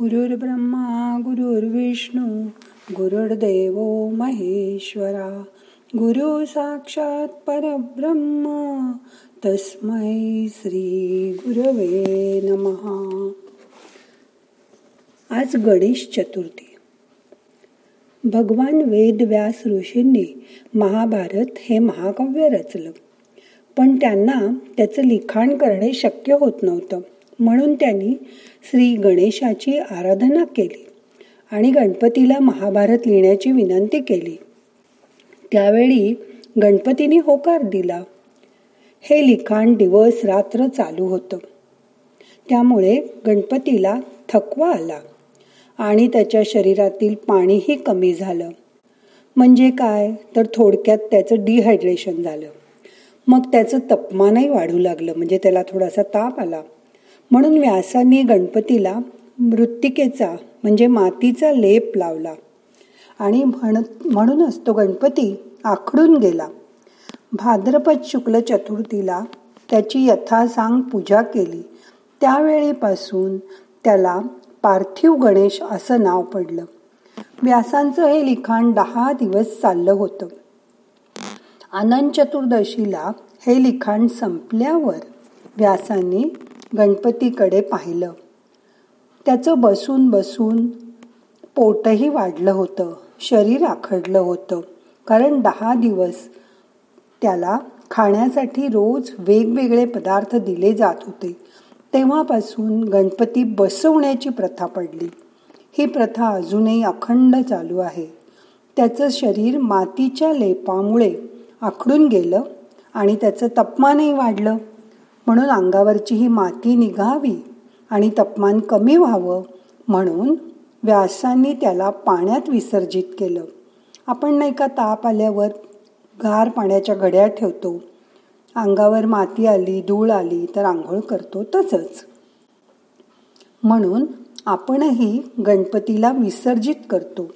गुरुर्ब्रह्मा गुरुर्विष्णू गुरुर्देव महेश्वरा, गुरु साक्षात परब्रह्म, तस्मै श्री गुरवे नमहा. आज गणेश चतुर्थी. भगवान वेद व्यास ऋषींनी महाभारत हे महाकाव्य रचलं, पण त्यांना त्याचं लिखाण करणे शक्य होत नव्हतं, म्हणून त्यांनी श्री गणेशाची आराधना केली आणि गणपतीला महाभारत लिहिण्याची विनंती केली. त्यावेळी गणपतीने होकार दिला. हे लिखाण दिवस रात्र चालू होतं, त्यामुळे गणपतीला थकवा आला आणि त्याच्या शरीरातील पाणीही कमी झालं. म्हणजे काय, तर थोडक्यात त्याचं डिहायड्रेशन झालं. मग त्याचं तापमानही वाढू लागलं, म्हणजे त्याला थोडासा ताप आला. म्हणून व्यासांनी गणपतीला मृत्तिकेचा म्हणजे मातीचा लेप लावला आणि म्हणूनच तो गणपती आखडून गेला. भाद्रपद शुक्ल चतुर्थीला त्याची यथासांग पूजा केली. त्यावेळेपासून त्याला पार्थिव गणेश असं नाव पडलं. व्यासांचं हे लिखाण 10 दिवस चाललं होतं. आनंद चतुर्दशीला हे लिखाण संपल्यावर व्यासांनी गणपतीकडे पाहिलं. त्याचं बसून बसून पोटही वाढलं होतं, शरीर आखडलं होतं, कारण 10 दिवस त्याला खाण्यासाठी रोज वेगवेगळे पदार्थ दिले जात होते. तेव्हापासून गणपती बसवण्याची प्रथा पडली. ही प्रथा अजूनही अखंड चालू आहे. त्याचं शरीर मातीच्या लेपामुळे आखडून गेलं आणि त्याचं तापमानही वाढलं, म्हणून अंगावरची ही माती निघावी आणि तापमान कमी व्हावं म्हणून व्यासांनी त्याला पाण्यात विसर्जित केलं. आपण नाही का ताप आल्यावर गार पाण्याच्या घड्या ठेवतो, अंगावर माती आली, धूळ आली तर आंघोळ करतो, तसंच म्हणून आपणही गणपतीला विसर्जित करतो.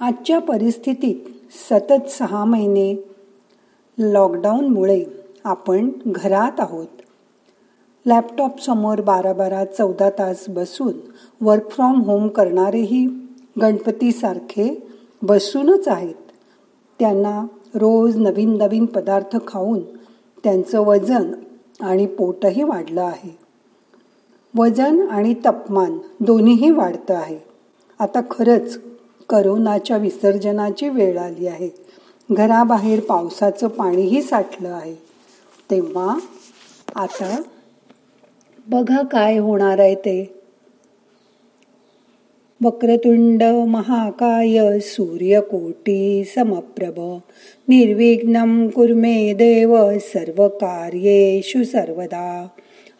आजच्या परिस्थितीत सतत 6 महिने लॉकडाऊनमुळे आपण घरात आहोत. लॅपटॉपसमोर 12-12, 14 तास बसून वर्क फ्रॉम होम करणारेही गणपतीसारखे बसूनच आहेत. त्यांना रोज नवीन नवीन पदार्थ खाऊन त्यांचं वजन आणि पोटही वाढलं आहे. वजन आणि तापमान दोन्हीही वाढतं आहे. आता खरंच करोनाच्या विसर्जनाची वेळ आली आहे. घराबाहेर पावसाचं पाणीही साठलं आहे. तेव्हा आता बघा काय होणार आहे ते. वक्रतुंड महाकाय सूर्यकोटी समप्रभ, निर्विघ्नं कुर्मे देव सर्वकार्येषु सर्वदा,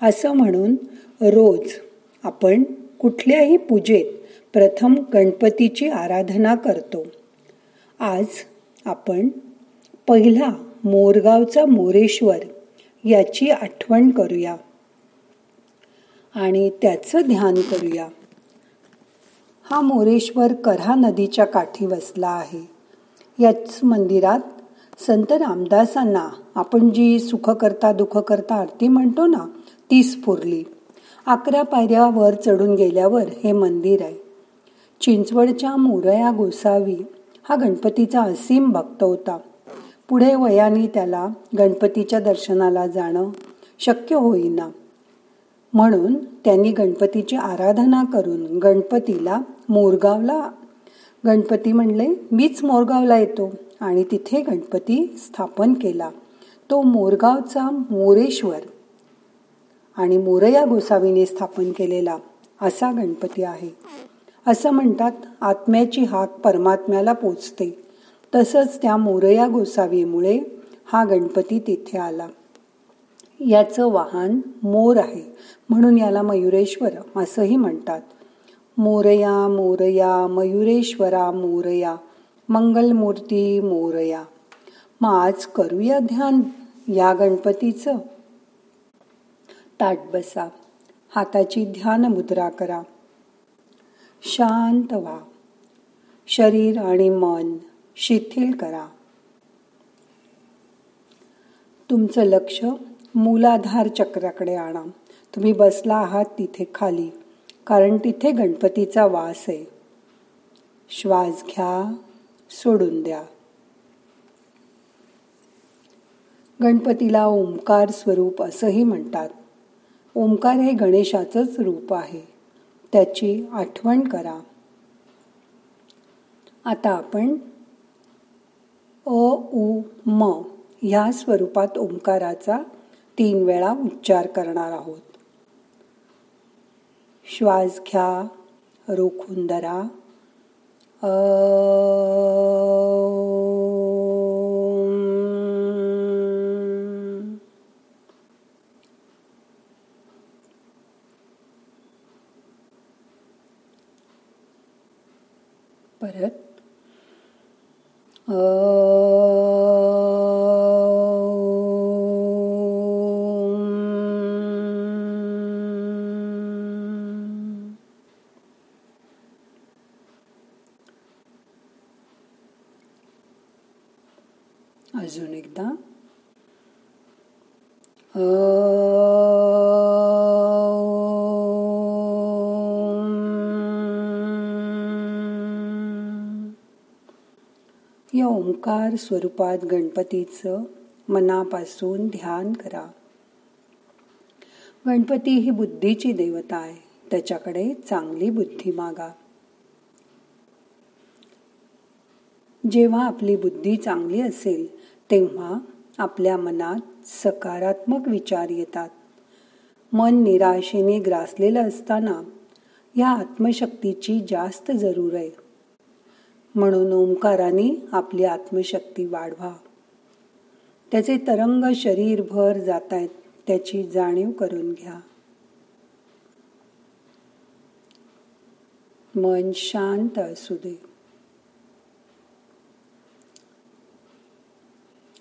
असं म्हणून रोज आपण कुठल्याही पूजेत प्रथम गणपतीची आराधना करतो. आज आपण पहिला मोरगावचा मोरेश्वर याची आठवण करूया आणि त्याचं ध्यान करूया. हा मोरेश्वर करहा नदीच्या काठी वसला आहे. याच मंदिरात संत रामदासांना आपण जी सुख करता दुःख करता आरती म्हणतो ना, ती स्फुरली. 11 पायऱ्या वर चढून गेल्यावर हे मंदिर आहे. चिंचवडच्या मोरया गोसावी हा गणपतीचा असीम भक्त होता. पुढे वयाने त्याला गणपतीच्या दर्शनाला जाणं शक्य होईना, म्हणून त्यांनी गणपतीची आराधना करून गणपतीला मोरगावला गणपती म्हणले. मीच मोरगावला येतो आणि तिथे गणपती स्थापन केला. तो मोरगावचा मोरेश्वर आणि मोरया गोसावीने स्थापन केलेला असा गणपती आहे. असं म्हणतात आत्म्याची हाक परमात्म्याला पोचते, तसंच त्या मोरया गोसावीमुळे हा गणपती तिथे आला. याचं वाहन मोर आहे, म्हणून याला मयुरेश्वर असंही म्हणतात. मोरया मोरया मयुरेश्वरा मोरया, मंगलमूर्ती मोरया. मग आज करूया ध्यान या गणपतीचं. ताट बसा, हाताची ध्यान मुद्रा करा, शांत व्हा. शरीर आणि मन शिथिल करा. तुमचं लक्ष मूलाधार चक्राकडे आणा. तुम्ही बसला आहात तिथे खाली कारण तिथे गणपतीचा वास आहे. श्वास घ्या, सोडून द्या. गणपतीला ओंकार स्वरूप असंही म्हणतात. ओंकार हे गणेशाचंच रूप आहे. त्याची आठवण करा. आता आपण अ उ म ह्या स्वरूपात ओंकाराचा 3 वेळा उच्चार करणार आहोत. श्वास घ्या, रोखून धरा. अ परत अजून एकदा. या ओंकार स्वरूपात गणपतीचं मनापासून ध्यान करा. गणपती ही बुद्धीची देवता आहे. त्याच्याकडे चांगली बुद्धी मागा. जेव्हा आपली बुद्धी चांगली असेल तेव्हा आपल्या मनात सकारात्मक विचार येतात. मन निराशेने ग्रासलेलं असताना या आत्मशक्तीची जास्त जरूर आहे. म्हणून ओंकाराने आपली आत्मशक्ती वाढवा. त्याचे तरंग शरीरभर जात आहेत त्याची जाणीव करून घ्या. मन शांत असू दे.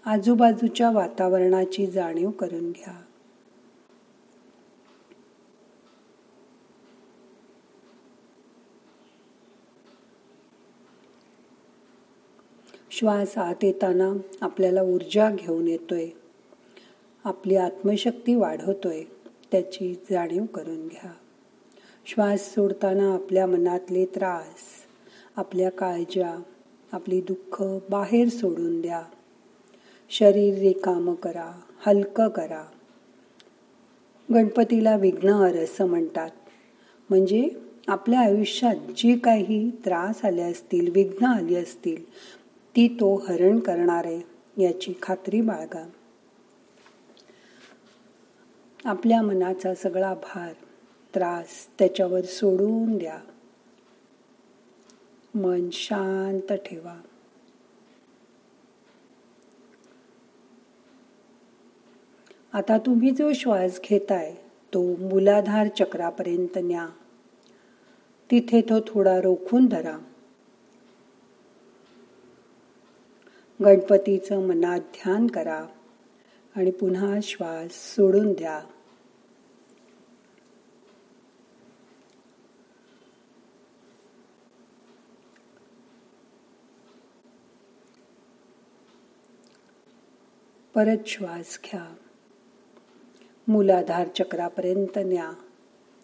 आजूबाजूच्या वातावरणाची जाणीव करून घ्या. श्वास आत येताना आपल्याला ऊर्जा घेऊन येतोय, आपली आत्मशक्ती वाढवतोय त्याची जाणीव करून घ्या. श्वास सोडताना आपल्या मनातले त्रास, आपल्या काळजा, आपली दुःख बाहेर सोडून द्या. शरीर रिकामं करा, हलकं करा. गणपतीला विघ्नहर असं म्हणतात. म्हणजे आपल्या आयुष्यात जी काही त्रास आले असतील, विघ्न आली असतील ती तो हरण करणार आहे याची खात्री बाळगा. आपल्या मनाचा सगळा भार, त्रास त्याच्यावर सोडून द्या. मन शांत ठेवा. आता तुम्ही जो श्वास घेताय तो मूलाधार चक्रापर्यंत न्या. तिथे तो थोडा रोखून धरा. गणपतीचं मनात ध्यान करा आणि पुन्हा श्वास सोडून द्या. परत श्वास घ्या, मूलाधार चक्रापर्यंत न्या.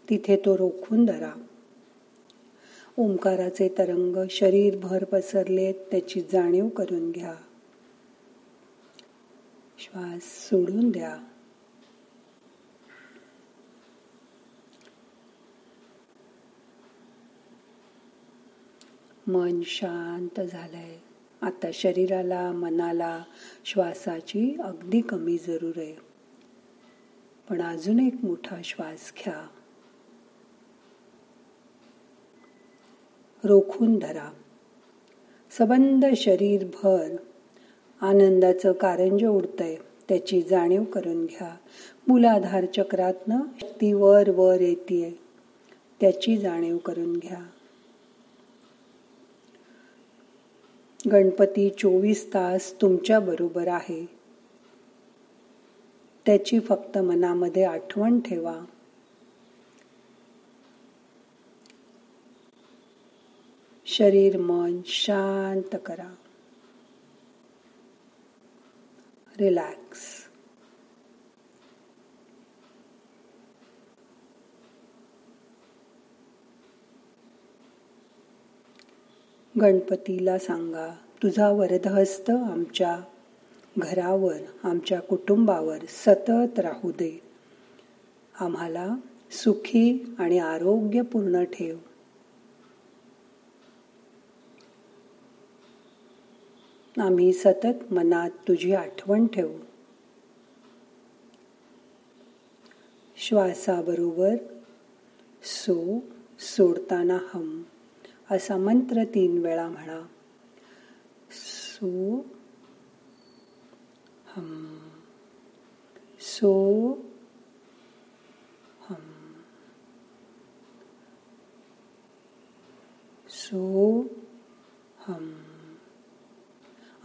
तिथे तो रोखून धरा. ओंकाराचे तरंग शरीरभर पसरलेत त्याची जाणीव करून घ्या. श्वास सोडून द्या. मन शांत झालंय. आता शरीराला, मनाला श्वासाची अगदी कमी जरूर आहे. पण अजून एक मोठा श्वास घ्या, रोखून धरा. सबंध शरीरभर आनंदाचं कारंज उडतंय त्याची जाणीव करून घ्या. मूलाधार चक्रातनं शक्ती वर वर येतेय त्याची जाणीव करून घ्या. गणपती 24 तास तुमच्या बरोबर आहे त्याची फक्त मनामध्ये आठवण ठेवा. शरीर मन शांत करा. रिलॅक्स. गणपतीला सांगा, तुझा वरदहस्त आमच्या घरावर, आमच्या कुटुंबावर सतत राहू दे. आम्हाला सुखी आणि आरोग्यपूर्ण ठेव. आम्ही सतत मनात तुझी आठवण ठेवू. श्वासाबरोबर सो, सोडताना हम असा मंत्र 3 वेळा म्हणा. सो हम, सो हम, सो हम.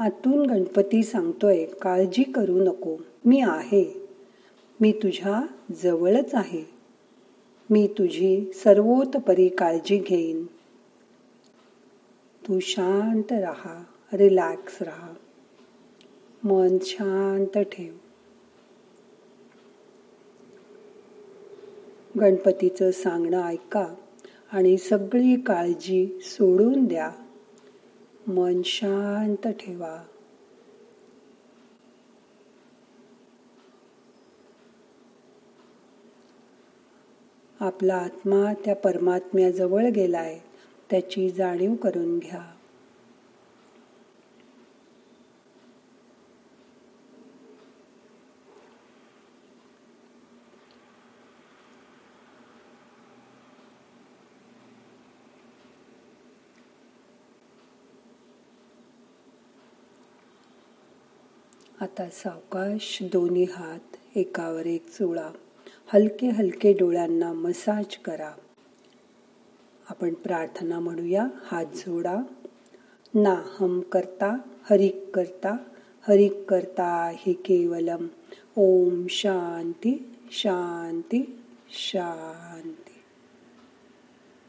आतून गणपती सांगतोय, काळजी करू नको, मी आहे, मी तुझ्या जवळच आहे, मी तुझी सर्वोतपरी काळजी घेईन. तू शांत राहा, रिलॅक्स राहा, मन शांत ठेव. गणपतीचं सांगणं ऐका आणि सगळी काळजी सोडून द्या. मन शांत ठेवा. आपला आत्मा त्या परमात्म्याजवळ गेलाय त्याची जाणीव करून घ्या. आता सावकाश दोन्ही हात एकावर एक चोळा. हलके हलके डोळ्यांना मसाज करा. आपण प्रार्थना म्हणूया. हात जोडा. नाहम करता हरिक करता, हरिक करता हि केवलम. ओम शांती शांती शांती.